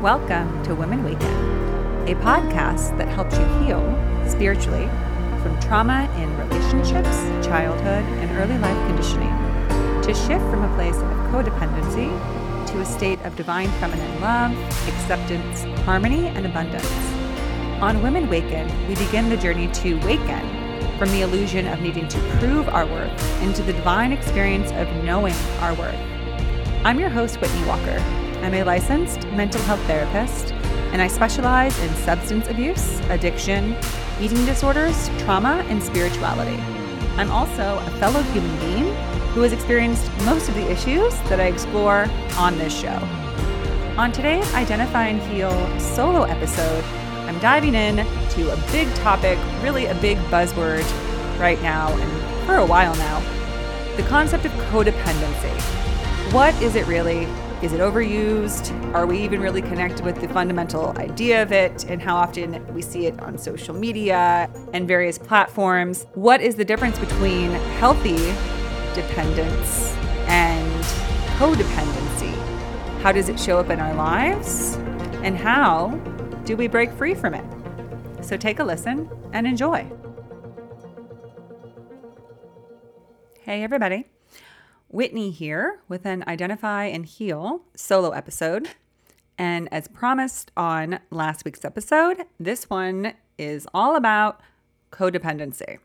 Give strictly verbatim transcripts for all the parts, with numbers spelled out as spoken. Welcome to Women Waken, a podcast that helps you heal spiritually from trauma in relationships, childhood, and early life conditioning, to shift from a place of codependency to a state of divine feminine love, acceptance, harmony, and abundance. On Women Waken, we begin the journey to waken from the illusion of needing to prove our worth into the divine experience of knowing our worth. I'm your host, Whitney Walker. I'm a licensed mental health therapist, and I specialize in substance abuse, addiction, eating disorders, trauma, and spirituality. I'm also a fellow human being who has experienced most of the issues that I explore on this show. On today's Identify and Heal solo episode, I'm diving in to a big topic, really a big buzzword right now and for a while now, the concept of codependency. What is it really? Is it overused? Are we even really connected with the fundamental idea of it and how often we see it on social media and various platforms? What is the difference between healthy dependence and codependency? How does it show up in our lives? And how do we break free from it? So take a listen and enjoy. Hey, everybody. Whitney here with an Identify and Heal solo episode. And as promised on last week's episode, this one is all about codependency.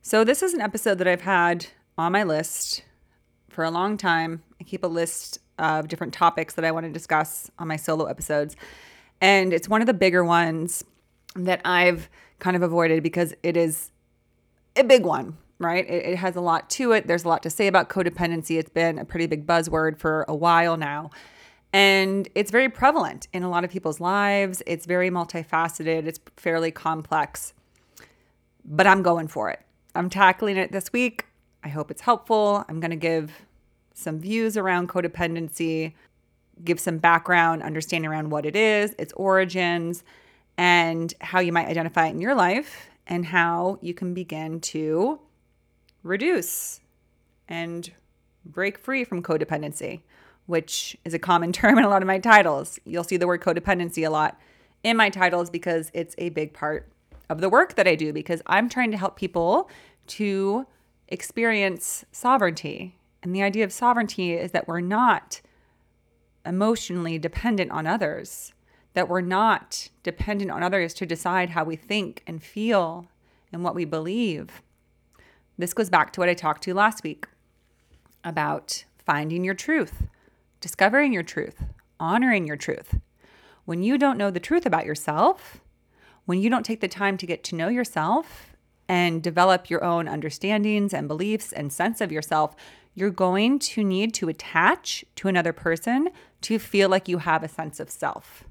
So this is an episode that I've had on my list for a long time. I keep a list of different topics that I want to discuss on my solo episodes. And it's one of the bigger ones that I've kind of avoided because it is a big one. Right? It, it has a lot to it. There's a lot to say about codependency. It's been a pretty big buzzword for a while now. And it's very prevalent in a lot of people's lives. It's very multifaceted. It's fairly complex. But I'm going for it. I'm tackling it this week. I hope it's helpful. I'm going to give some views around codependency, give some background, understanding around what it is, its origins, and how you might identify it in your life, and how you can begin to reduce and break free from codependency, which is a common term in a lot of my titles. You'll see the word codependency a lot in my titles because it's a big part of the work that I do, because I'm trying to help people to experience sovereignty. And the idea of sovereignty is that we're not emotionally dependent on others, that we're not dependent on others to decide how we think and feel and what we believe. This goes back to what I talked to last week about finding your truth, discovering your truth, honoring your truth. When you don't know the truth about yourself, when you don't take the time to get to know yourself and develop your own understandings and beliefs and sense of yourself, you're going to need to attach to another person to feel like you have a sense of self,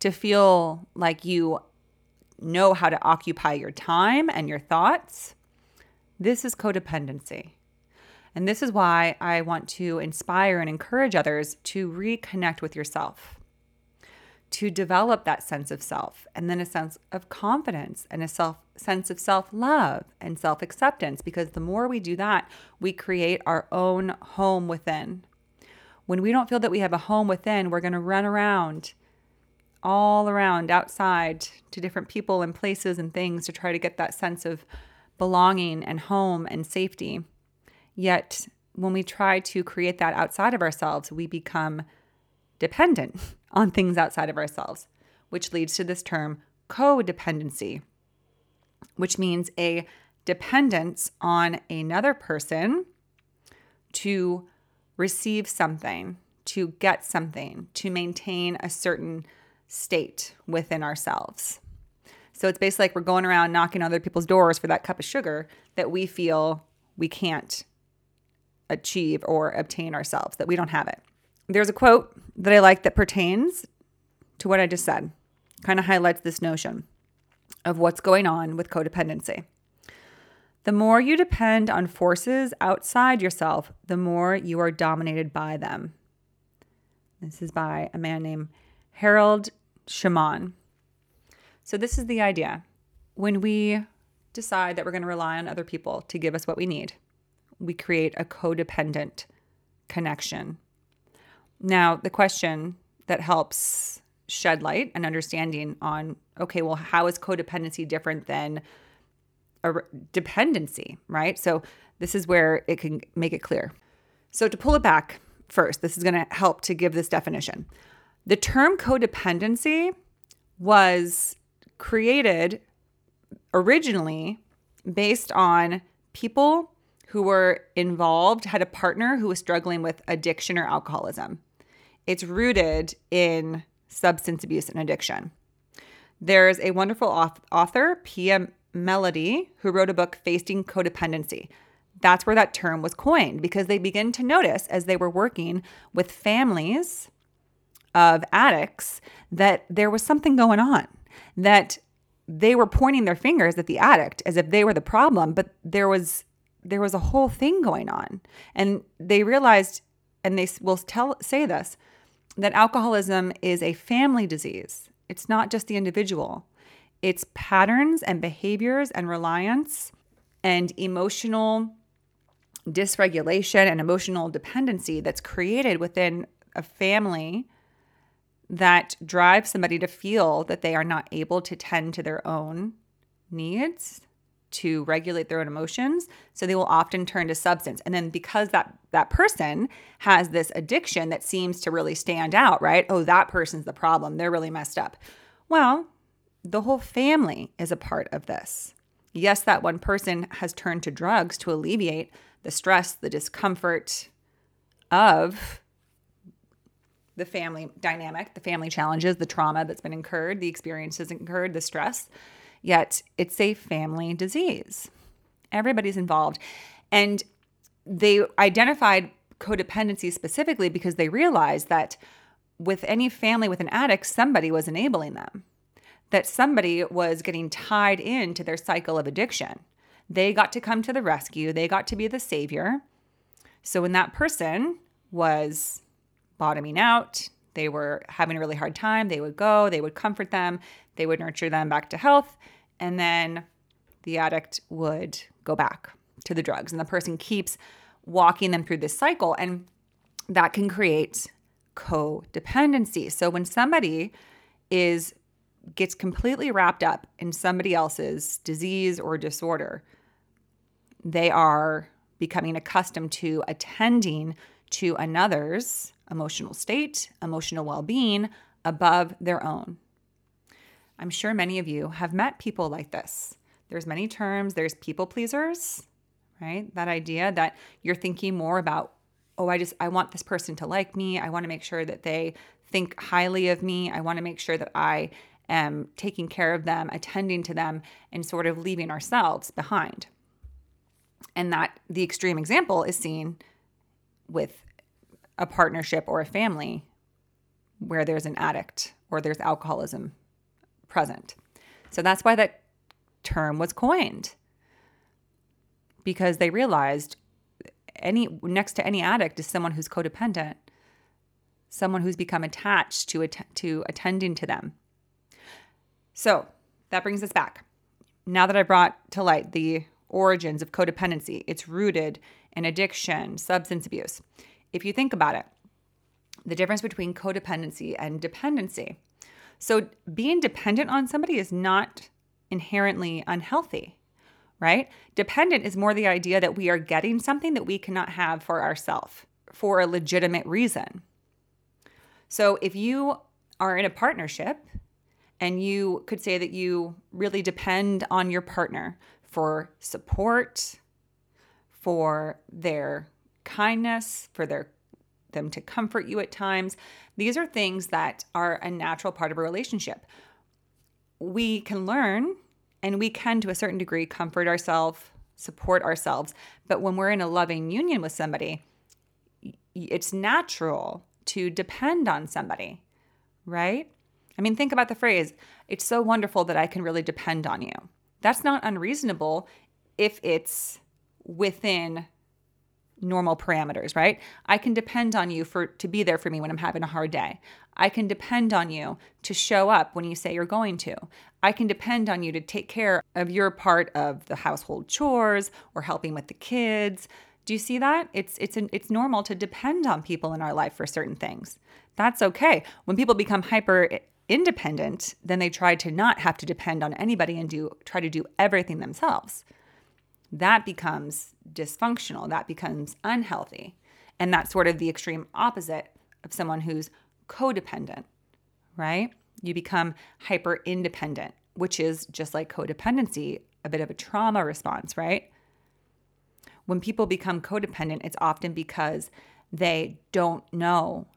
to feel like you know how to occupy your time and your thoughts. This is codependency. And this is why I want to inspire and encourage others to reconnect with yourself, to develop that sense of self, and then a sense of confidence and a self sense of self-love and self-acceptance, because the more we do that, we create our own home within. When we don't feel that we have a home within, we're going to run around, all around, outside to different people and places and things to try to get that sense of belonging and home and safety. Yet when we try to create that outside of ourselves, we become dependent on things outside of ourselves, which leads to this term codependency, which means a dependence on another person to receive something, to get something, to maintain a certain state within ourselves. So it's basically like we're going around knocking on other people's doors for that cup of sugar that we feel we can't achieve or obtain ourselves, that we don't have it. There's a quote that I like that pertains to what I just said, kind of highlights this notion of what's going on with codependency. The more you depend on forces outside yourself, the more you are dominated by them. This is by a man named Harold Shimon. So this is the idea. When we decide that we're going to rely on other people to give us what we need, we create a codependent connection. Now, the question that helps shed light and understanding on, okay, well, how is codependency different than a dependency, right? So this is where it can make it clear. So to pull it back first, this is going to help to give this definition. The term codependency was created originally based on people who were involved, had a partner who was struggling with addiction or alcoholism. It's rooted in substance abuse and addiction. There's a wonderful author, P M Melody, who wrote a book, Facing Codependency. That's where that term was coined, because they began to notice as they were working with families of addicts that there was something going on, that they were pointing their fingers at the addict as if they were the problem, but there was there was a whole thing going on. And they realized, and they will tell say this, that alcoholism is a family disease. It's not just the individual. It's patterns and behaviors and reliance and emotional dysregulation and emotional dependency that's created within a family that drives somebody to feel that they are not able to tend to their own needs, to regulate their own emotions. So they will often turn to substance. And then because that, that person has this addiction that seems to really stand out, right? Oh, that person's the problem. They're really messed up. Well, the whole family is a part of this. Yes, that one person has turned to drugs to alleviate the stress, the discomfort of the family dynamic, the family challenges, the trauma that's been incurred, the experiences incurred, the stress. Yet it's a family disease. Everybody's involved. And they identified codependency specifically because they realized that with any family with an addict, somebody was enabling them, that somebody was getting tied into their cycle of addiction. They got to come to the rescue. They got to be the savior. So when that person was bottoming out, they were having a really hard time, they would go, they would comfort them, they would nurture them back to health, and then the addict would go back to the drugs. And the person keeps walking them through this cycle, and that can create codependency. So when somebody is gets completely wrapped up in somebody else's disease or disorder, they are becoming accustomed to attending to another's emotional state, emotional well-being above their own. I'm sure many of you have met people like this. There's many terms. There's people pleasers, right? That idea that you're thinking more about, oh, I just, I want this person to like me. I want to make sure that they think highly of me. I want to make sure that I am taking care of them, attending to them, and sort of leaving ourselves behind. And that the extreme example is seen with a partnership or a family where there's an addict or there's alcoholism present. So that's why that term was coined, because they realized any next to any addict is someone who's codependent, someone who's become attached to att- to attending to them. So that brings us back. Now that I brought to light the origins of codependency, it's rooted in addiction, substance abuse. If you think about it, the difference between codependency and dependency. So being dependent on somebody is not inherently unhealthy, right? Dependent is more the idea that we are getting something that we cannot have for ourselves for a legitimate reason. So if you are in a partnership and you could say that you really depend on your partner for support, for their kindness, for their them to comfort you at times. These are things that are a natural part of a relationship. We can learn and we can, to a certain degree, comfort ourselves, support ourselves. But when we're in a loving union with somebody, it's natural to depend on somebody, right? I mean, think about the phrase, it's so wonderful that I can really depend on you. That's not unreasonable if it's within normal parameters, right? I can depend on you for to be there for me when I'm having a hard day. I can depend on you to show up when you say you're going to. I can depend on you to take care of your part of the household chores or helping with the kids. Do you see that? It's it's an, it's normal to depend on people in our life for certain things. That's okay. When people become hyper independent, then they try to not have to depend on anybody and do try to do everything themselves. That becomes dysfunctional. That becomes unhealthy. And that's sort of the extreme opposite of someone who's codependent, right? You become hyper independent, which is just like codependency, a bit of a trauma response, right? When people become codependent, it's often because they don't know.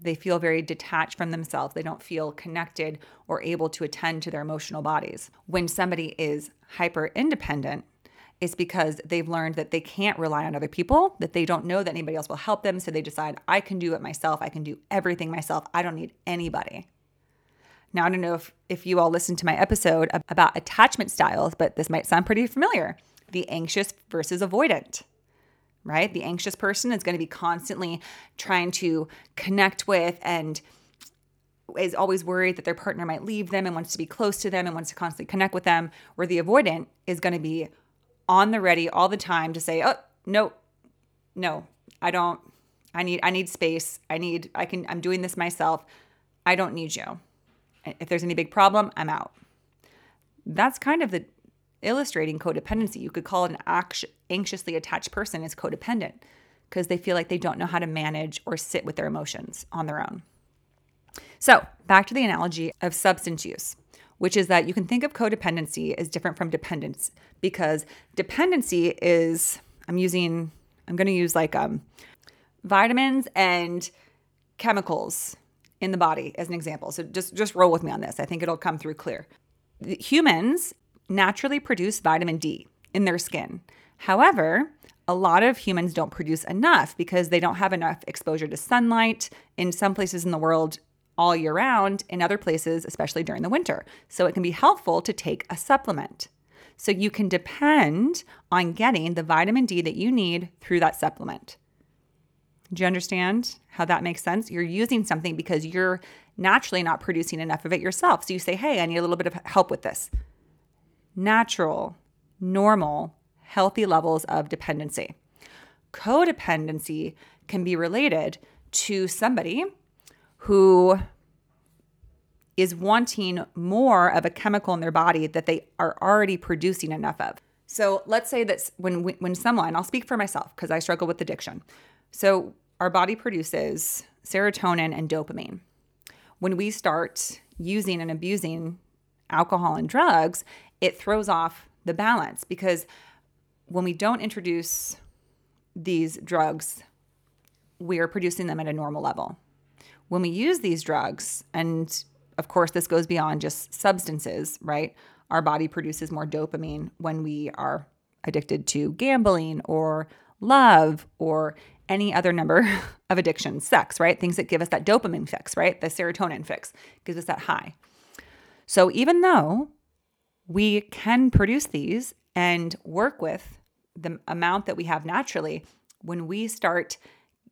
They feel very detached from themselves. They don't feel connected or able to attend to their emotional bodies. When somebody is hyper independent, it's because they've learned that they can't rely on other people, that they don't know that anybody else will help them. So they decide, I can do it myself. I can do everything myself. I don't need anybody. Now, I don't know if, if you all listened to my episode about attachment styles, but this might sound pretty familiar. The anxious versus avoidant, right? The anxious person is going to be constantly trying to connect with and is always worried that their partner might leave them and wants to be close to them and wants to constantly connect with them. Where the avoidant is going to be on the ready all the time to say, oh, no, no, I don't, I need, I need space. I need, I can, I'm doing this myself. I don't need you. If there's any big problem, I'm out. That's kind of the illustrating codependency. You could call an anxiously attached person as codependent because they feel like they don't know how to manage or sit with their emotions on their own. So back to the analogy of substance use, which is that you can think of codependency as different from dependence because dependency is, I'm using, I'm going to use like um, vitamins and chemicals in the body as an example. So just, just roll with me on this. I think it'll come through clear. Humans naturally produce vitamin D in their skin. However, a lot of humans don't produce enough because they don't have enough exposure to sunlight in some places in the world all year round, in other places, especially during the winter. So it can be helpful to take a supplement. So you can depend on getting the vitamin D that you need through that supplement. Do you understand how that makes sense? You're using something because you're naturally not producing enough of it yourself. So you say, hey, I need a little bit of help with this. Natural, normal, healthy levels of dependency. Codependency can be related to somebody who is wanting more of a chemical in their body that they are already producing enough of. So let's say that when when someone, I'll speak for myself because I struggle with addiction. So our body produces serotonin and dopamine. When we start using and abusing alcohol and drugs, it throws off the balance because when we don't introduce these drugs, we are producing them at a normal level. When we use these drugs, and of course this goes beyond just substances, right? Our body produces more dopamine when we are addicted to gambling or love or any other number of addictions, sex, right? Things that give us that dopamine fix, right? The serotonin fix gives us that high. So even though we can produce these and work with the amount that we have naturally, when we start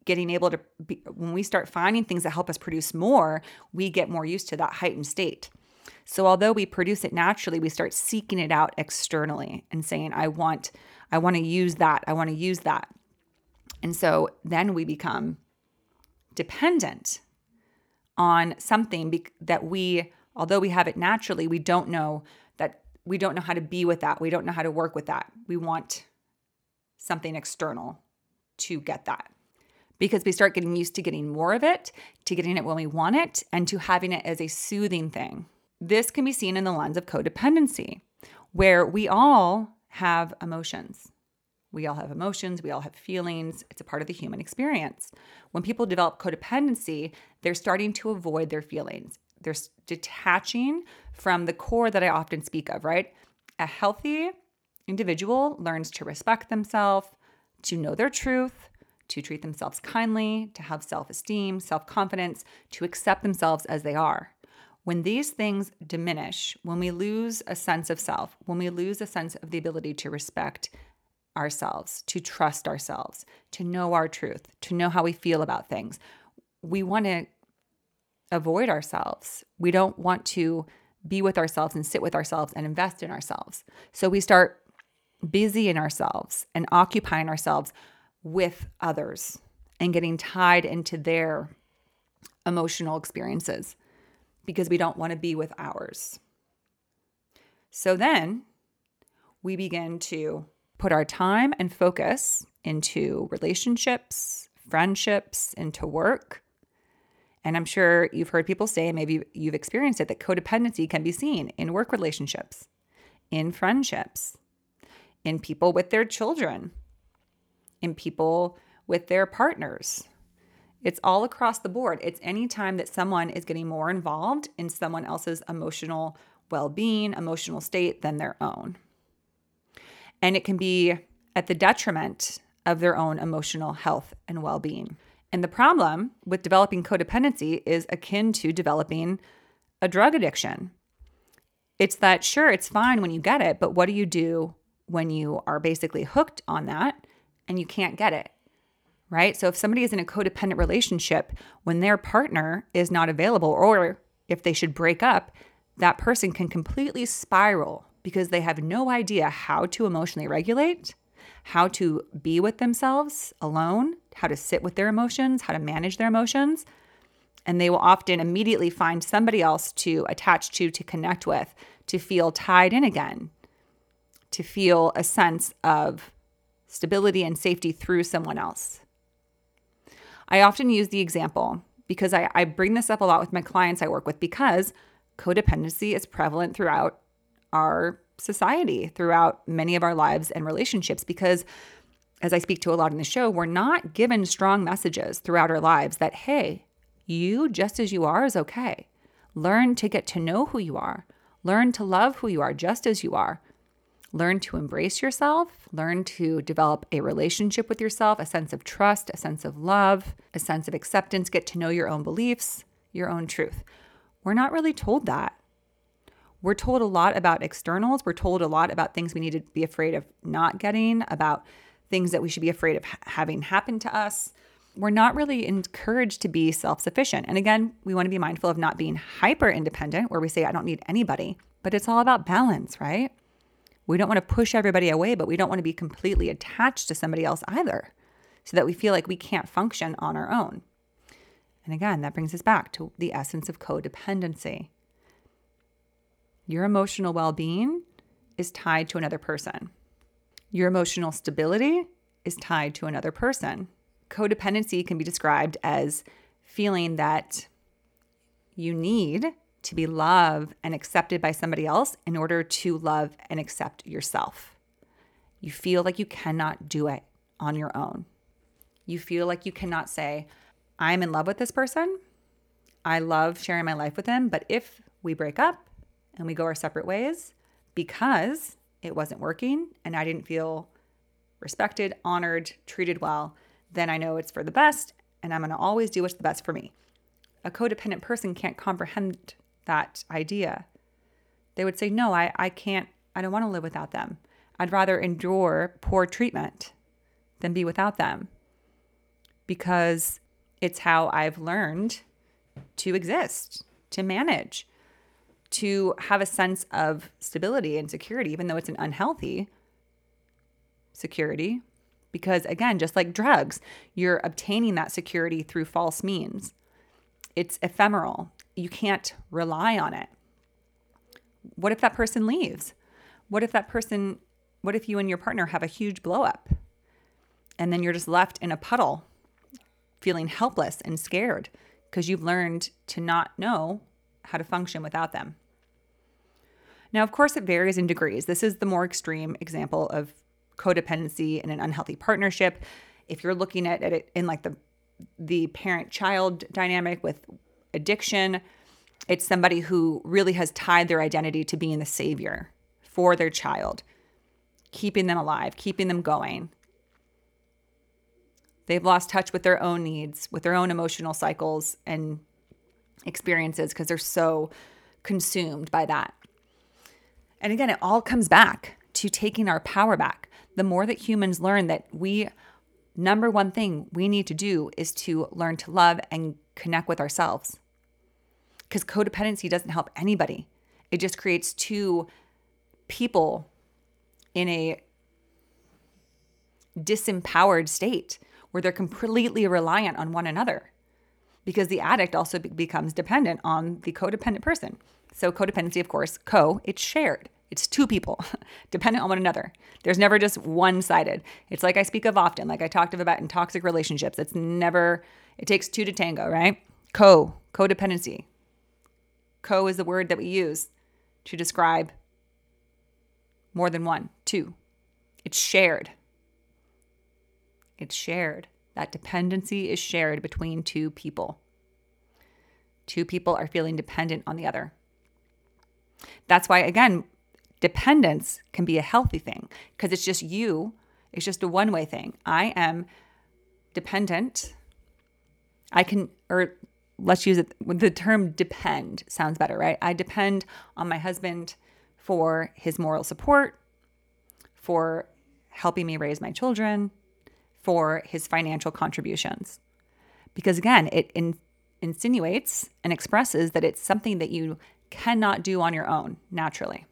getting able to be, when we start finding things that help us produce more, we get more used to that heightened state. So although we produce it naturally, we start seeking it out externally and saying, I want, I want to use that. I want to use that. And so then we become dependent on something that we, although we have it naturally, we don't know that we don't know how to be with that. We don't know how to work with that. We want something external to get that. Because we start getting used to getting more of it, to getting it when we want it, and to having it as a soothing thing. This can be seen in the lens of codependency, where we all have emotions. We all have emotions. We all have feelings. It's a part of the human experience. When people develop codependency, they're starting to avoid their feelings. They're detaching from the core that I often speak of, right? A healthy individual learns to respect themselves, to know their truth, to treat themselves kindly, to have self-esteem, self-confidence, to accept themselves as they are. When these things diminish, when we lose a sense of self, when we lose a sense of the ability to respect ourselves, to trust ourselves, to know our truth, to know how we feel about things. We want to avoid ourselves. We don't want to be with ourselves and sit with ourselves and invest in ourselves. So we start busying ourselves and occupying ourselves with others and getting tied into their emotional experiences because we don't want to be with ours. So then we begin to put our time and focus into relationships, friendships, into work. And I'm sure you've heard people say, maybe you've experienced it, that codependency can be seen in work relationships, in friendships, in people with their children, in people with their partners. It's all across the board. It's any time that someone is getting more involved in someone else's emotional well-being, emotional state than their own. And it can be at the detriment of their own emotional health and well-being. And the problem with developing codependency is akin to developing a drug addiction. It's that, sure, it's fine when you get it, but what do you do when you are basically hooked on that and you can't get it, right? So if somebody is in a codependent relationship, when their partner is not available or if they should break up, that person can completely spiral because they have no idea how to emotionally regulate, how to be with themselves alone, how to sit with their emotions, how to manage their emotions. And they will often immediately find somebody else to attach to, to connect with, to feel tied in again, to feel a sense of stability and safety through someone else. I often use the example because I, I bring this up a lot with my clients I work with because codependency is prevalent throughout our society, throughout many of our lives and relationships, because as I speak to a lot in the show, we're not given strong messages throughout our lives that, hey, you just as you are is okay. Learn to get to know who you are. Learn to love who you are just as you are. Learn to embrace yourself. Learn to develop a relationship with yourself, a sense of trust, a sense of love, a sense of acceptance. Get to know your own beliefs, your own truth. We're not really told that. We're told a lot about externals. We're told a lot about things we need to be afraid of not getting, about things that we should be afraid of ha- having happen to us. We're not really encouraged to be self-sufficient. And again, we want to be mindful of not being hyper-independent where we say, I don't need anybody, but it's all about balance, right? We don't want to push everybody away, but we don't want to be completely attached to somebody else either so that we feel like we can't function on our own. And again, that brings us back to the essence of codependency. Your emotional well-being is tied to another person. Your emotional stability is tied to another person. Codependency can be described as feeling that you need to be loved and accepted by somebody else in order to love and accept yourself. You feel like you cannot do it on your own. You feel like you cannot say, I'm in love with this person. I love sharing my life with them, but if we break up and we go our separate ways because it wasn't working and I didn't feel respected, honored, treated well, then I know it's for the best and I'm going to always do what's the best for me. A codependent person can't comprehend that idea. They would say, no, I, I can't, I don't want to live without them. I'd rather endure poor treatment than be without them because it's how I've learned to exist, to manage, to have a sense of stability and security, even though it's an unhealthy security. Because again, just like drugs, you're obtaining that security through false means. It's ephemeral. You can't rely on it. What if that person leaves? What if that person, what if you and your partner have a huge blow up and then you're just left in a puddle feeling helpless and scared because you've learned to not know how to function without them? Now, of course, it varies in degrees. This is the more extreme example of codependency in an unhealthy partnership. If you're looking at it in like the the parent-child dynamic with addiction, it's somebody who really has tied their identity to being the savior for their child, keeping them alive, keeping them going. They've lost touch with their own needs, with their own emotional cycles and experiences because they're so consumed by that. And again, it all comes back to taking our power back. the more that humans learn that we, number one thing we need to do is to learn to love and connect with ourselves. Because codependency doesn't help anybody. It just creates two people in a disempowered state where they're completely reliant on one another, because the addict also be- becomes dependent on the codependent person. So codependency, of course, co, it's shared. It's two people dependent on one another. There's never just one-sided. It's like I speak of often, like I talked about in toxic relationships. It's never, it takes two to tango, right? Co, codependency. Co is the word that we use to describe more than one, two. It's shared. It's shared. That dependency is shared between two people. Two people are feeling dependent on the other. That's why, again, dependence can be a healthy thing, because it's just you. It's just a one-way thing. I am dependent. I can, or let's use it, the term depend sounds better, right? I depend on my husband for his moral support, for helping me raise my children, for his financial contributions. Because again, it in, insinuates and expresses that it's something that you cannot do on your own naturally.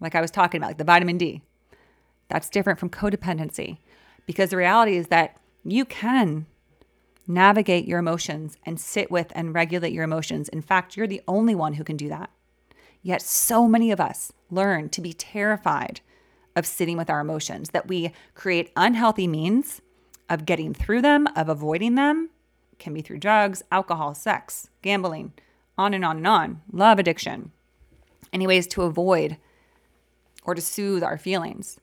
Like I was talking about, like the vitamin D. That's different from codependency, because the reality is that you can navigate your emotions and sit with and regulate your emotions. In fact, you're the only one who can do that. Yet so many of us learn to be terrified of sitting with our emotions, that we create unhealthy means of getting through them, of avoiding them. It can be through drugs, alcohol, sex, gambling, on and on and on, love addiction. Any ways to avoid or to soothe our feelings,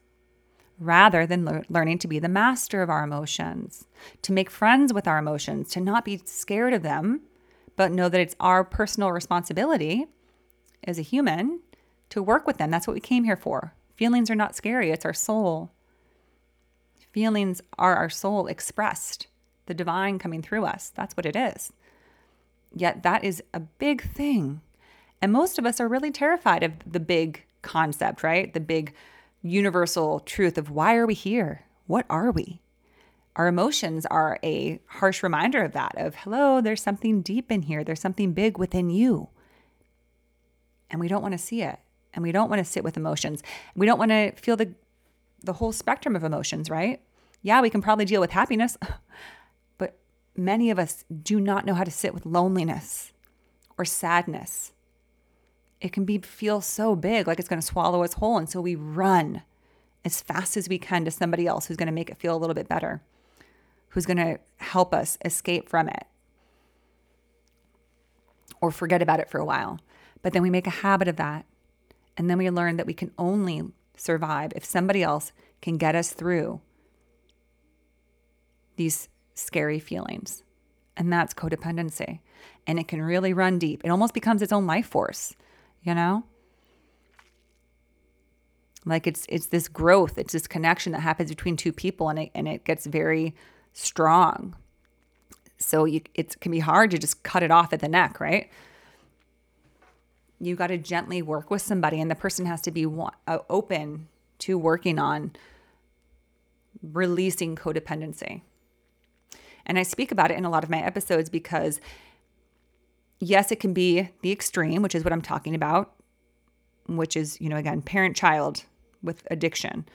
rather than le- learning to be the master of our emotions, to make friends with our emotions, to not be scared of them, but know that it's our personal responsibility as a human to work with them. That's what we came here for. Feelings are not scary. It's our soul. Feelings are our soul expressed, the divine coming through us. That's what it is. Yet that is a big thing. And most of us are really terrified of the big concept, right? The big universal truth of why are we here? What are we? Our emotions are a harsh reminder of that, of hello, there's something deep in here. There's something big within you. And we don't want to see it. And we don't want to sit with emotions. We don't want to feel the the whole spectrum of emotions, right? Yeah, we can probably deal with happiness, but many of us do not know how to sit with loneliness or sadness. It can be feel so big, like it's going to swallow us whole. And so we run as fast as we can to somebody else who's going to make it feel a little bit better, who's going to help us escape from it or forget about it for a while. But then we make a habit of that. And then we learn that we can only survive if somebody else can get us through these scary feelings. And that's codependency. And it can really run deep. It almost becomes its own life force, you know? Like it's it's this growth. It's this connection that happens between two people, and it, and it gets very strong. So you, it can be hard to just cut it off at the neck, right? You got to gently work with somebody, and the person has to be wa- open to working on releasing codependency. And I speak about it in a lot of my episodes because, yes, it can be the extreme, which is what I'm talking about, which is, you know, again, parent-child with addiction,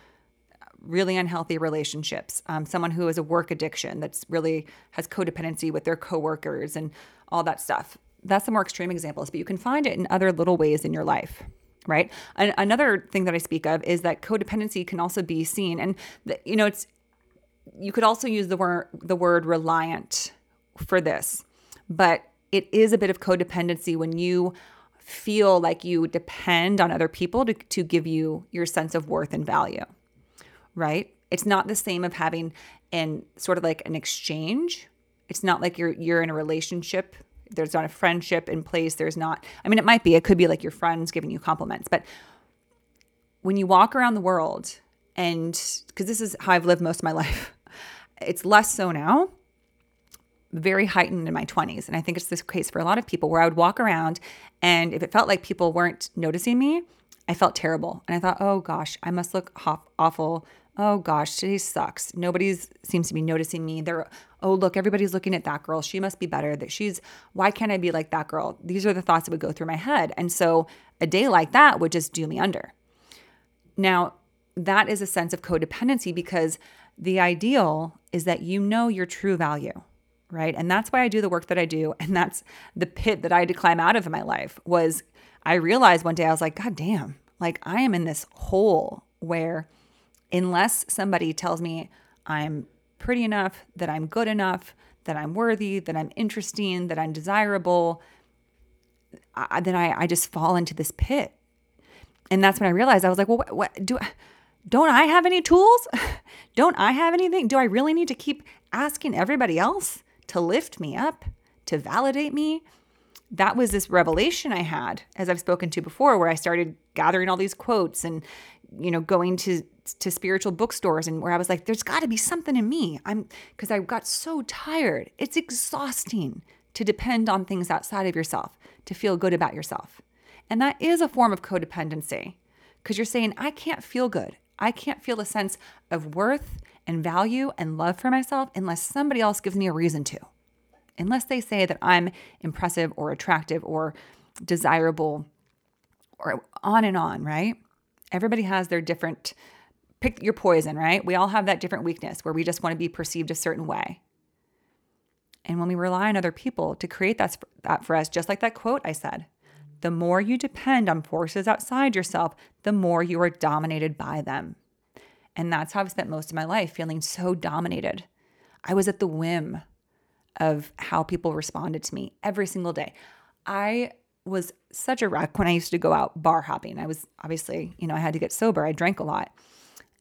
really unhealthy relationships, um, someone who has a work addiction that's really has codependency with their coworkers and all that stuff. That's the more extreme examples, but you can find it in other little ways in your life, right? And another thing that I speak of is that codependency can also be seen, and the, you know, it's you could also use the word the word reliant for this, but it is a bit of codependency when you feel like you depend on other people to to give you your sense of worth and value, right? It's not the same of having an sort of like an exchange. It's not like you're you're in a relationship. There's not a friendship in place. There's not, I mean, it might be, it could be like your friends giving you compliments, but when you walk around the world, and because this is how I've lived most of my life, it's less so now, very heightened in my twenties. And I think it's this case for a lot of people where I would walk around, and if it felt like people weren't noticing me, I felt terrible. And I thought, oh gosh, I must look awful. oh gosh, today sucks. Nobody seems to be noticing me. They're, oh, look, everybody's looking at that girl. She must be better. That she's, why can't I be like that girl? These are the thoughts that would go through my head. And so a day like that would just do me under. Now, that is a sense of codependency, because the ideal is that you know your true value, right? And that's why I do the work that I do. And that's the pit that I had to climb out of in my life. Was I realized one day, I was like, God damn, like I am in this hole where unless somebody tells me I'm pretty enough, that I'm good enough, that I'm worthy, that I'm interesting, that I'm desirable, I, then I, I just fall into this pit. And that's when I realized, I was like, well, what, what do I, don't I have any tools? Don't I have anything? Do I really need to keep asking everybody else to lift me up, to validate me? That was this revelation I had, as I've spoken to before, where I started gathering all these quotes and, you know, going to to spiritual bookstores, and where I was like, there's got to be something in me. I'm because I got so tired. It's exhausting to depend on things outside of yourself to feel good about yourself. And that is a form of codependency, because you're saying, I can't feel good. I can't feel a sense of worth and value and love for myself unless somebody else gives me a reason to. Unless they say that I'm impressive or attractive or desirable, or on and on, right? Everybody has their different, pick your poison, right? We all have that different weakness where we just want to be perceived a certain way. And when we rely on other people to create that, that for us, just like that quote I said, the more you depend on forces outside yourself, the more you are dominated by them. And that's how I've spent most of my life, feeling so dominated. I was at the whim of how people responded to me every single day. I was such a wreck when I used to go out bar hopping. I was obviously, you know, I had to get sober. I drank a lot.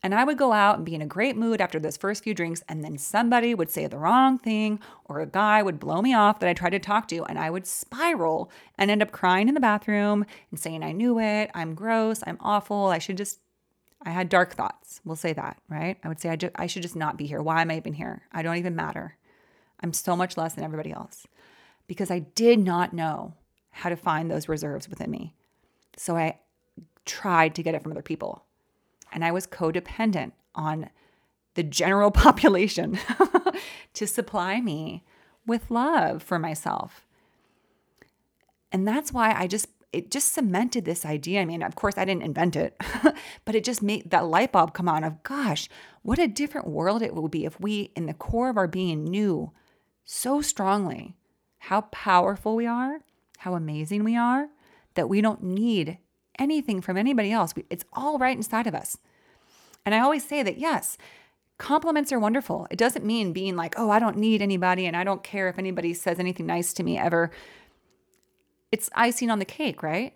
And I would go out and be in a great mood after those first few drinks, and then somebody would say the wrong thing, or a guy would blow me off that I tried to talk to, and I would spiral and end up crying in the bathroom and saying, I knew it, I'm gross, I'm awful, I should just, I had dark thoughts. We'll say that, right? I would say, I, just, I should just not be here. Why am I even here? I don't even matter. I'm so much less than everybody else, because I did not know how to find those reserves within me. So I tried to get it from other people, and I was codependent on the general population to supply me with love for myself. And that's why I just, it just cemented this idea. I mean, of course I didn't invent it, but it just made that light bulb come on of, gosh, what a different world it would be if we in the core of our being knew so strongly how powerful we are, how amazing we are, that we don't need anything from anybody else. We, it's all right inside of us. And I always say that, yes, compliments are wonderful. It doesn't mean being like, oh, I don't need anybody and I don't care if anybody says anything nice to me ever. It's icing on the cake, right?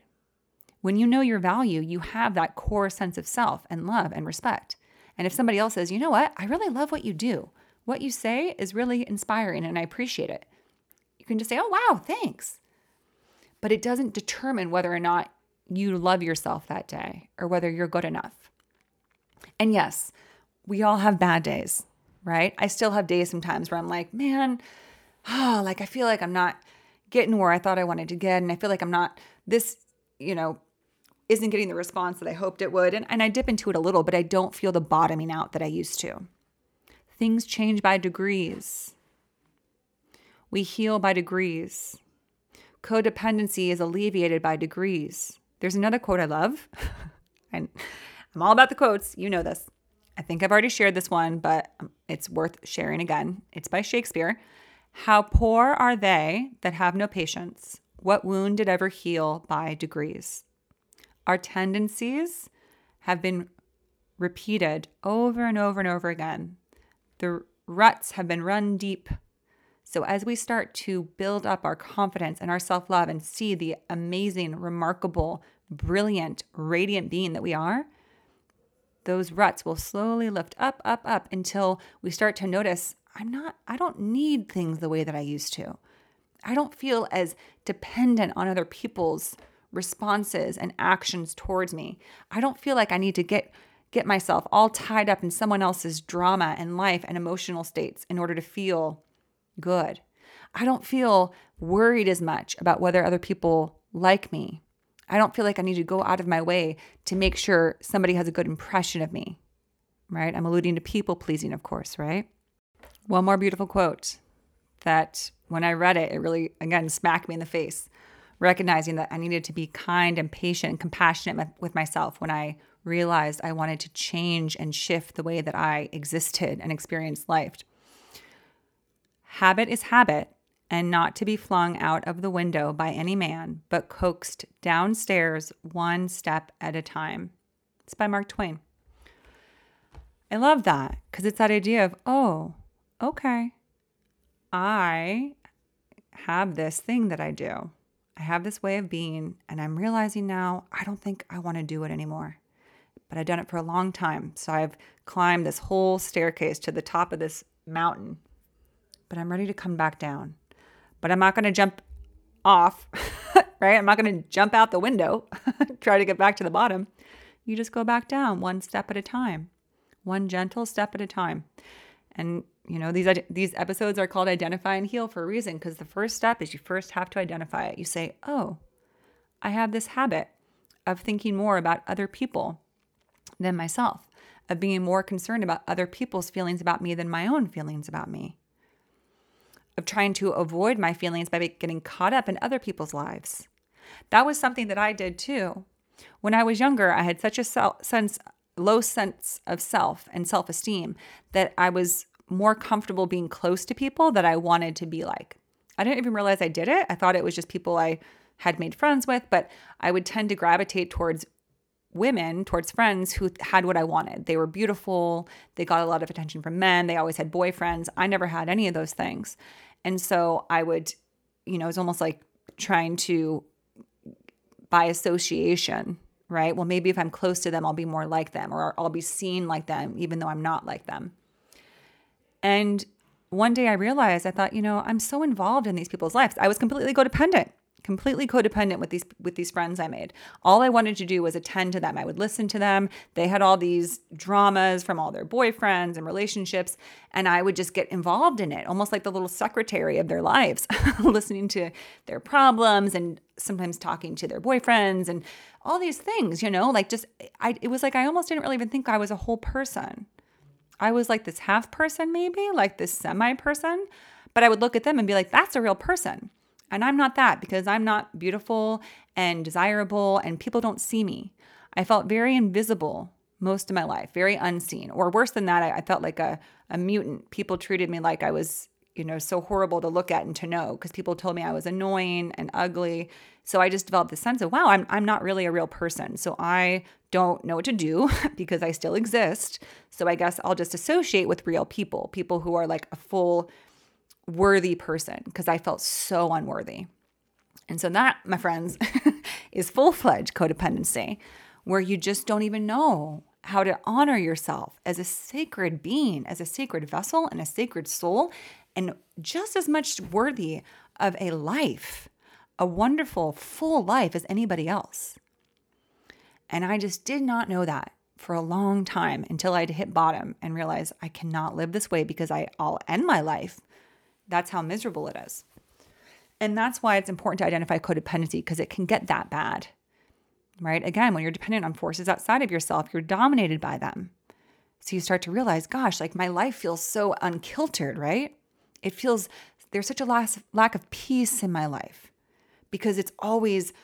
When you know your value, you have that core sense of self and love and respect. And if somebody else says, you know what, I really love what you do. What you say is really inspiring and I appreciate it. You can just say, oh, wow, thanks. But it doesn't determine whether or not you love yourself that day or whether you're good enough. And yes, we all have bad days, right? I still have days sometimes where I'm like, man, oh, like I feel like I'm not getting where I thought I wanted to get. And I feel like I'm not, this, you know, isn't getting the response that I hoped it would. And, and I dip into it a little, but I don't feel the bottoming out that I used to. Things change by degrees. We heal by degrees. Codependency is alleviated by degrees. There's another quote I love. And I'm all about the quotes. You know this. I think I've already shared this one, but it's worth sharing again. It's by Shakespeare. How poor are they that have no patience? What wound did ever heal by degrees? Our tendencies have been repeated over and over and over again. The ruts have been run deep. So as we start to build up our confidence and our self-love and see the amazing, remarkable, brilliant, radiant being that we are, those ruts will slowly lift up, up, up until we start to notice, I'm not, I don't need things the way that I used to. I don't feel as dependent on other people's responses and actions towards me. I don't feel like I need to get get myself all tied up in someone else's drama and life and emotional states in order to feel good. I don't feel worried as much about whether other people like me. I don't feel like I need to go out of my way to make sure somebody has a good impression of me. right? I'm alluding to people pleasing, of course, right? One more beautiful quote that when I read it, it really, again, smacked me in the face, recognizing that I needed to be kind and patient and compassionate with myself when I realized I wanted to change and shift the way that I existed and experienced life. Habit is habit, and not to be flung out of the window by any man, but coaxed downstairs one step at a time. It's by Mark Twain. I love that because it's that idea of, oh, okay, I have this thing that I do. I have this way of being, and I'm realizing now I don't think I want to do it anymore. But I've done it for a long time, so I've climbed this whole staircase to the top of this mountain. But I'm ready to come back down. But I'm not going to jump off, right? I'm not going to jump out the window, try to get back to the bottom. You just go back down one step at a time, one gentle step at a time. And, you know, these these episodes are called Identify and Heal for a reason, because the first step is you first have to identify it. You say, oh, I have this habit of thinking more about other people than myself, of being more concerned about other people's feelings about me than my own feelings about me, of trying to avoid my feelings by getting caught up in other people's lives. That was something that I did too. When I was younger, I had such a self, sense, low sense of self and self-esteem that I was more comfortable being close to people that I wanted to be like. I didn't even realize I did it. I thought it was just people I had made friends with, but I would tend to gravitate towards women, towards friends who had what I wanted. They were beautiful. They got a lot of attention from men. They always had boyfriends. I never had any of those things. And so I would, you know, it's almost like trying to, by association, right? Well, maybe if I'm close to them, I'll be more like them, or I'll be seen like them, even though I'm not like them. And one day I realized, I thought, you know, I'm so involved in these people's lives. I was completely codependent. completely codependent with these with these friends I made. All I wanted to do was attend to them. I would listen to them. They had all these dramas from all their boyfriends and relationships, and I would just get involved in it, almost like the little secretary of their lives, listening to their problems and sometimes talking to their boyfriends and all these things, you know, like just, I, it was like I almost didn't really even think I was a whole person. I was like this half person maybe, like this semi-person, but I would look at them and be like, that's a real person. And I'm not that because I'm not beautiful and desirable and people don't see me. I felt very invisible most of my life, very unseen. Or worse than that, I, I felt like a, a mutant. People treated me like I was, you know, so horrible to look at and to know because people told me I was annoying and ugly. So I just developed this sense of, wow, I'm I'm not really a real person. So I don't know what to do because I still exist. So I guess I'll just associate with real people, people who are like a full worthy person, because I felt so unworthy. And so that, my friends, is full-fledged codependency, where you just don't even know how to honor yourself as a sacred being, as a sacred vessel and a sacred soul, and just as much worthy of a life, a wonderful, full life as anybody else. And I just did not know that for a long time until I had hit bottom and realized I cannot live this way because I, I'll end my life. That's how miserable it is. And that's why it's important to identify codependency, because it can get that bad, right? Again, when you're dependent on forces outside of yourself, you're dominated by them. So you start to realize, gosh, like my life feels so unkiltered, right? It feels there's such a lack of peace in my life because it's always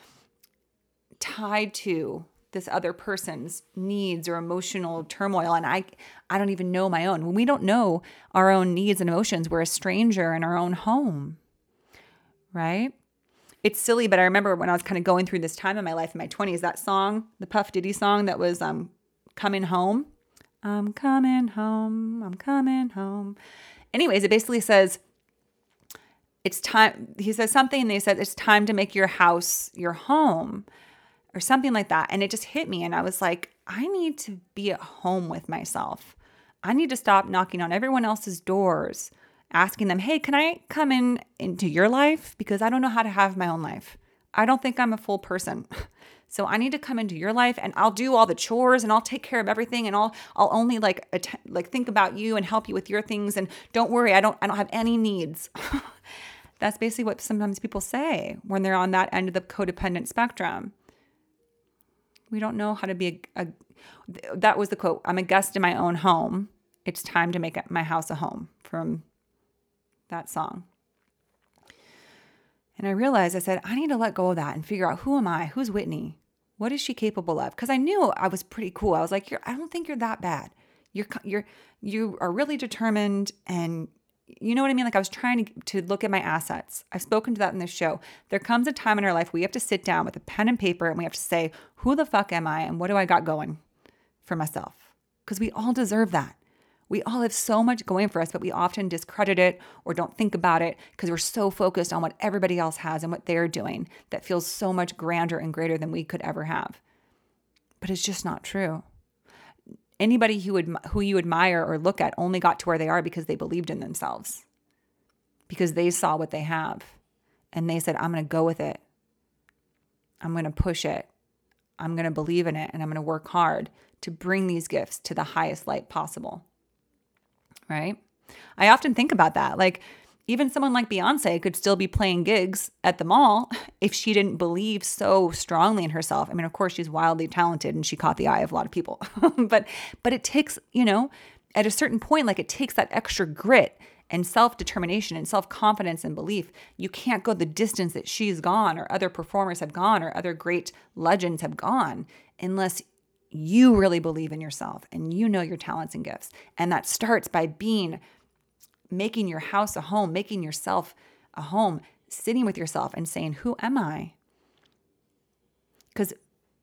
tied to this other person's needs or emotional turmoil. And I I don't even know my own. When we don't know our own needs and emotions, we're a stranger in our own home, right? It's silly, but I remember when I was kind of going through this time in my life in my twenties, that song, the Puff Diddy song that was um, Coming Home. I'm coming home, I'm coming home. Anyways, it basically says, it's time, he says something and he says, it's time to make your house your home, or something like that. And it just hit me. And I was like, I need to be at home with myself. I need to stop knocking on everyone else's doors, asking them, hey, can I come in into your life? Because I don't know how to have my own life. I don't think I'm a full person. So I need to come into your life, and I'll do all the chores, and I'll take care of everything, and I'll I'll only like att- like think about you and help you with your things. And don't worry, I don't I don't have any needs. That's basically what sometimes people say when they're on that end of the codependent spectrum. We don't know how to be a, a – that was the quote. I'm a guest in my own home. It's time to make my house a home, from that song. And I realized, I said, I need to let go of that and figure out, who am I? Who's Whitney? What is she capable of? Because I knew I was pretty cool. I was like, you're, I don't think you're that bad. You're you're you are really determined, and you know what I mean? Like, I was trying to, to look at my assets. I've spoken to that in this show. There comes a time in our life we have to sit down with a pen and paper and we have to say, who the fuck am I and what do I got going for myself? Because we all deserve that. We all have so much going for us, but we often discredit it or don't think about it because we're so focused on what everybody else has and what they're doing that feels so much grander and greater than we could ever have. But it's just not true. Anybody who ad- who you admire or look at only got to where they are because they believed in themselves, because they saw what they have and they said, I'm going to go with it. I'm going to push it. I'm going to believe in it, and I'm going to work hard to bring these gifts to the highest light possible. Right? I often think about that. Like, even someone like Beyoncé could still be playing gigs at the mall if she didn't believe so strongly in herself. I mean, of course, she's wildly talented and she caught the eye of a lot of people. but but it takes, you know, at a certain point, like, it takes that extra grit and self-determination and self-confidence and belief. You can't go the distance that she's gone, or other performers have gone, or other great legends have gone, unless you really believe in yourself and you know your talents and gifts. And that starts by being, making your house a home, making yourself a home, sitting with yourself and saying, who am I? Because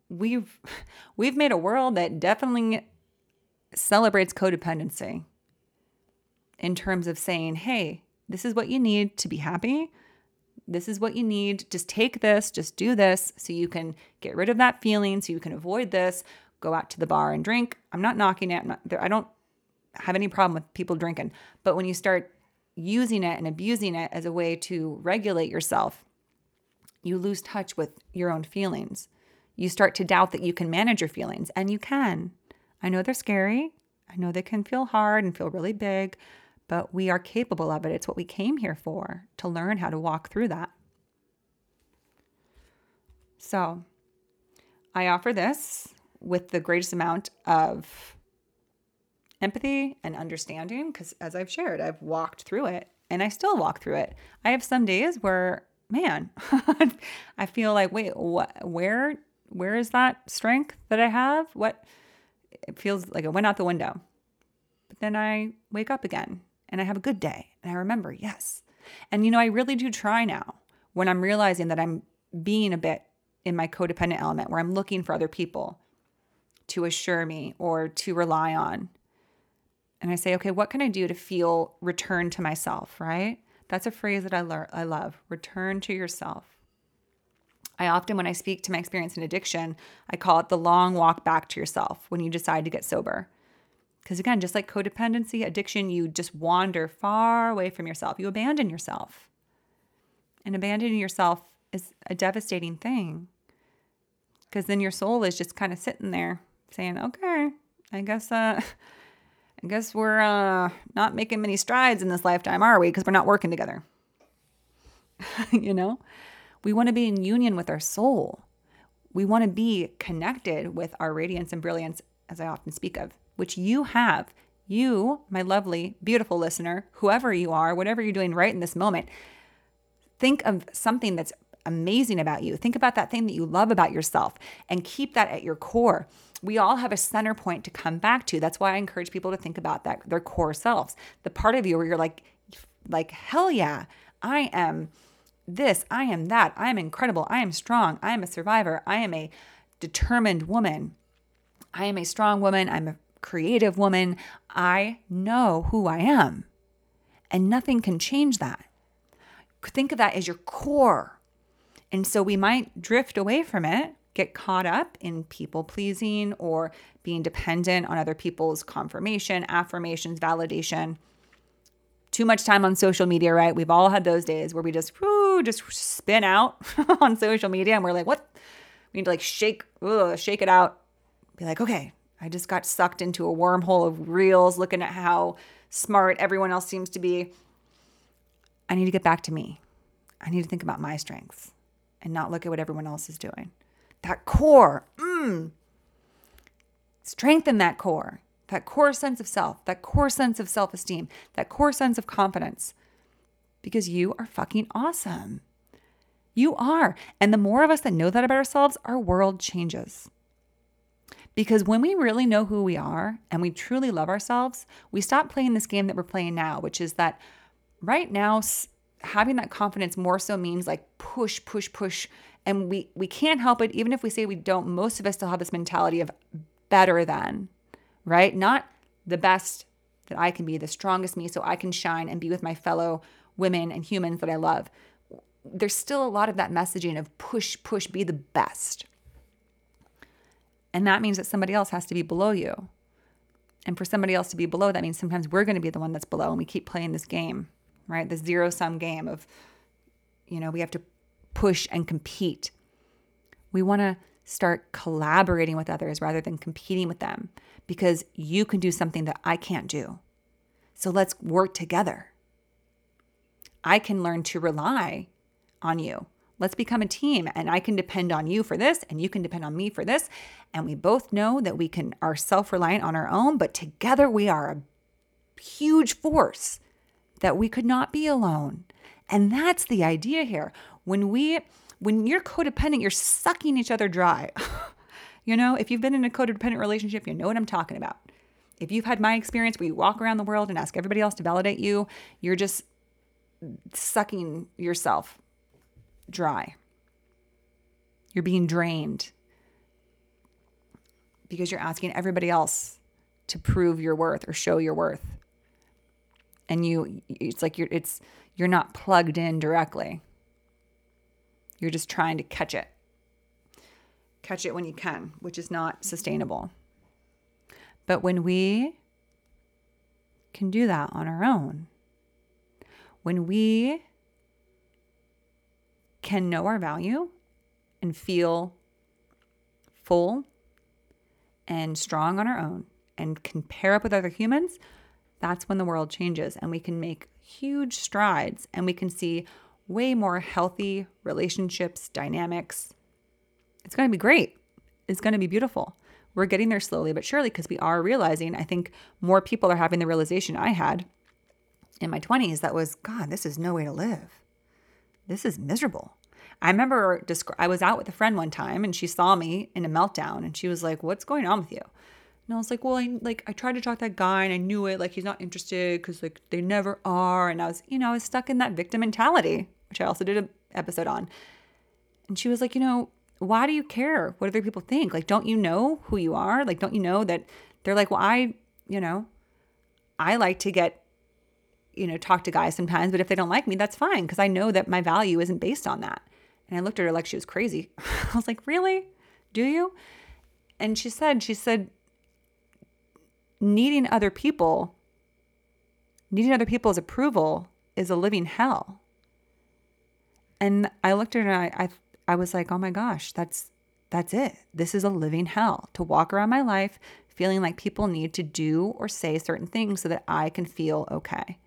we've, we've made a world that definitely celebrates codependency in terms of saying, hey, this is what you need to be happy. This is what you need. Just take this, just do this so you can get rid of that feeling, so you can avoid this. Go out to the bar and drink. I'm not knocking it. I'm not, I don't have any problem with people drinking. But when you start using it and abusing it as a way to regulate yourself, you lose touch with your own feelings. You start to doubt that you can manage your feelings, and you can. I know they're scary. I know they can feel hard and feel really big, but we are capable of it. It's what we came here for, to learn how to walk through that. So I offer this with the greatest amount of empathy and understanding, because as I've shared, I've walked through it and I still walk through it. I have some days where, man, I feel like, wait, what, where, where is that strength that I have? What, it feels like it went out the window. But then I wake up again and I have a good day and I remember, yes. And, you know, I really do try now, when I'm realizing that I'm being a bit in my codependent element, where I'm looking for other people to assure me or to rely on. And I say, okay, what can I do to feel return to myself, right? That's a phrase that I, lear- I love, return to yourself. I often, when I speak to my experience in addiction, I call it the long walk back to yourself when you decide to get sober. Because again, just like codependency, addiction, you just wander far away from yourself. You abandon yourself. And abandoning yourself is a devastating thing, because then your soul is just kind of sitting there saying, okay, I guess uh, I guess we're uh, not making many strides in this lifetime, are we? Because we're not working together. You know? We want to be in union with our soul. We want to be connected with our radiance and brilliance, as I often speak of, which you have. You, my lovely, beautiful listener, whoever you are, whatever you're doing right in this moment, think of something that's amazing about you. Think about that thing that you love about yourself and keep that at your core. We all have a center point to come back to. That's why I encourage people to think about that, their core selves, the part of you where you're like, like, hell yeah, I am this, I am that, I am incredible, I am strong, I am a survivor, I am a determined woman, I am a strong woman, I'm a creative woman, I know who I am, and nothing can change that. Think of that as your core. And so we might drift away from it, get caught up in people pleasing or being dependent on other people's confirmation, affirmations, validation. Too much time on social media, right? We've all had those days where we just, whoo, just spin out on social media and we're like, what? We need to like shake, ugh, shake it out. Be like, okay, I just got sucked into a wormhole of reels looking at how smart everyone else seems to be. I need to get back to me. I need to think about my strengths and not look at what everyone else is doing. That core, mm, hmm, strengthen that core, that core sense of self, that core sense of self-esteem, that core sense of confidence, because you are fucking awesome. You are. And the more of us that know that about ourselves, our world changes. Because when we really know who we are and we truly love ourselves, we stop playing this game that we're playing now, which is that right now, having that confidence more so means like push, push, push. And we, we can't help it. Even if we say we don't, most of us still have this mentality of better than, right? Not the best that I can be, the strongest me, so I can shine and be with my fellow women and humans that I love. There's still a lot of that messaging of push, push, be the best. And that means that somebody else has to be below you. And for somebody else to be below, that means sometimes we're going to be the one that's below, and we keep playing this game, right? The zero-sum game of, you know, we have to push and compete. We want to start collaborating with others rather than competing with them, because you can do something that I can't do. So let's work together. I can learn to rely on you. Let's become a team, and I can depend on you for this, and you can depend on me for this. And we both know that we can are self-reliant on our own, but together we are a huge force that we could not be alone. And that's the idea here. When we, when you're codependent, you're sucking each other dry. You know, if you've been in a codependent relationship, you know what I'm talking about. If you've had my experience where you walk around the world and ask everybody else to validate you, you're just sucking yourself dry. You're being drained because you're asking everybody else to prove your worth or show your worth. And you, it's like you're, it's, you're not plugged in directly. You're just trying to catch it. Catch it when you can, which is not sustainable. But when we can do that on our own, when we can know our value and feel full and strong on our own and can pair up with other humans, that's when the world changes and we can make huge strides and we can see way more healthy relationships, dynamics. It's going to be great. It's going to be beautiful. We're getting there slowly but surely, because we are realizing, I think more people are having the realization I had in my twenties that was, God, this is no way to live. This is miserable. I remember descri- I was out with a friend one time and she saw me in a meltdown and she was like, what's going on with you? And I was like, well, I, like, I tried to talk to that guy and I knew it, like, he's not interested because, like, they never are. And I was, you know, I was stuck in that victim mentality, which I also did an episode on. And she was like, you know, why do you care what other people think? Like, don't you know who you are? Like, don't you know that they're like, well, I, you know, I like to get, you know, talk to guys sometimes, but if they don't like me, that's fine, because I know that my value isn't based on that. And I looked at her like she was crazy. I was like, really? Do you? And she said, she said, needing other people, needing other people's approval is a living hell. And I looked at her and I, I, I was like, oh my gosh, that's, that's it. This is a living hell, to walk around my life feeling like people need to do or say certain things so that I can feel okay.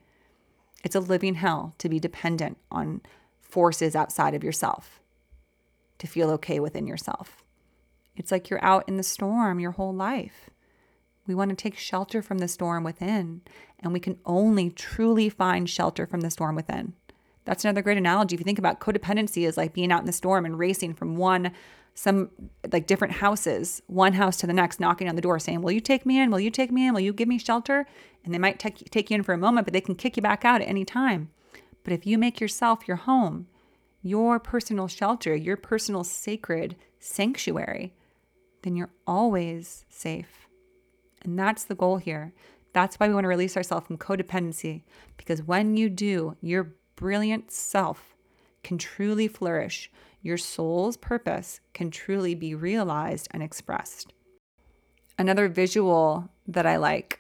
It's a living hell to be dependent on forces outside of yourself to feel okay within yourself. It's like you're out in the storm your whole life. We want to take shelter from the storm within, and we can only truly find shelter from the storm within. That's another great analogy. If you think about codependency is like being out in the storm and racing from one, some like different houses, one house to the next, knocking on the door saying, will you take me in? Will you take me in? Will you give me shelter? And they might take, take you in for a moment, but they can kick you back out at any time. But if you make yourself your home, your personal shelter, your personal sacred sanctuary, then you're always safe. And that's the goal here. That's why we want to release ourselves from codependency, because when you do, your brilliant self can truly flourish. Your soul's purpose can truly be realized and expressed. Another visual that I like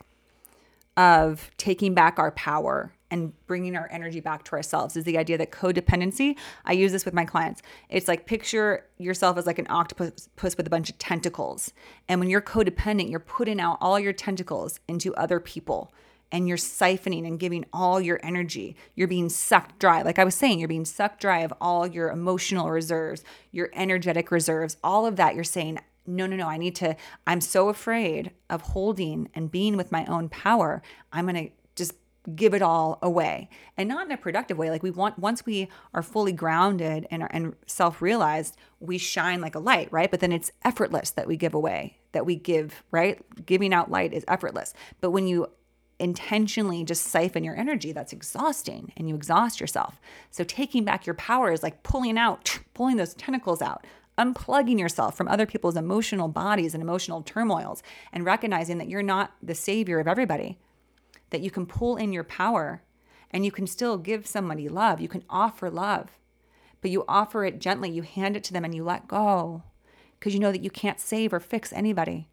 of taking back our power and bringing our energy back to ourselves is the idea that codependency, I use this with my clients. It's like, picture yourself as like an octopus with a bunch of tentacles. And when you're codependent, you're putting out all your tentacles into other people, and you're siphoning and giving all your energy. You're being sucked dry. Like I was saying, you're being sucked dry of all your emotional reserves, your energetic reserves, all of that. You're saying, no, no, no, I need to, I'm so afraid of holding and being with my own power, I'm going to just give it all away. And not in a productive way. Like we want, once we are fully grounded and, and self-realized, we shine like a light, right? But then it's effortless that we give away, that we give, right? Giving out light is effortless. But when you intentionally just siphon your energy, that's exhausting and you exhaust yourself. So taking back your power is like pulling out, pulling those tentacles out, unplugging yourself from other people's emotional bodies and emotional turmoils, and recognizing that you're not the savior of everybody, that you can pull in your power and you can still give somebody love. You can offer love, but you offer it gently. You hand it to them and you let go because you know that you can't save or fix anybody.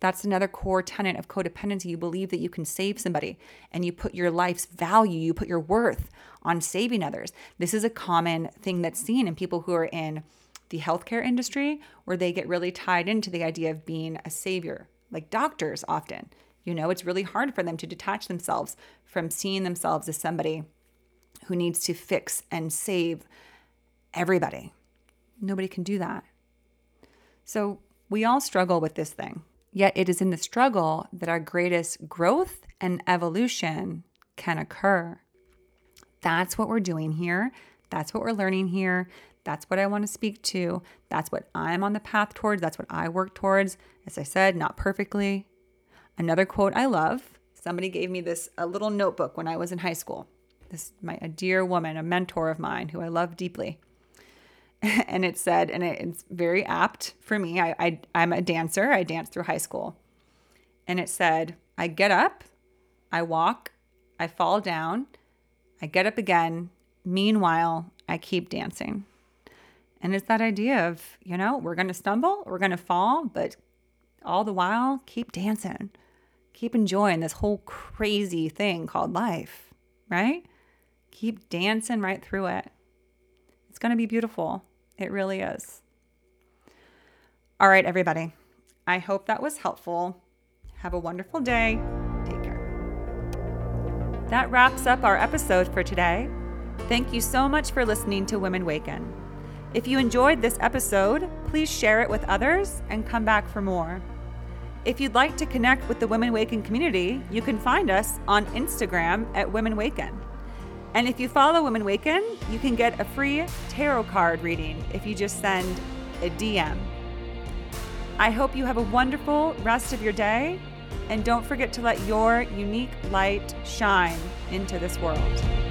That's another core tenet of codependency. You believe that you can save somebody and you put your life's value, you put your worth on saving others. This is a common thing that's seen in people who are in the healthcare industry, where they get really tied into the idea of being a savior, like doctors often. You know, it's really hard for them to detach themselves from seeing themselves as somebody who needs to fix and save everybody. Nobody can do that. So we all struggle with this thing. Yet it is in the struggle that our greatest growth and evolution can occur. That's what we're doing here. That's what we're learning here. That's what I want to speak to. That's what I'm on the path towards. That's what I work towards. As I said, not perfectly. Another quote I love. Somebody gave me this, a little notebook when I was in high school. This my a dear woman, a mentor of mine who I love deeply. And it said, and it, it's very apt for me. I, I, I'm a dancer. I danced through high school. And it said, I get up, I walk, I fall down, I get up again. Meanwhile, I keep dancing. And it's that idea of, you know, we're going to stumble, we're going to fall, but all the while, keep dancing. Keep enjoying this whole crazy thing called life, right? Keep dancing right through it. It's going to be beautiful. It really is. All right, everybody. I hope that was helpful. Have a wonderful day. Take care. That wraps up our episode for today. Thank you so much for listening to Women Waken. If you enjoyed this episode, please share it with others and come back for more. If you'd like to connect with the Women Waken community, you can find us on Instagram at Women Waken. And if you follow Women Waken, you can get a free tarot card reading if you just send a D M. I hope you have a wonderful rest of your day, and don't forget to let your unique light shine into this world.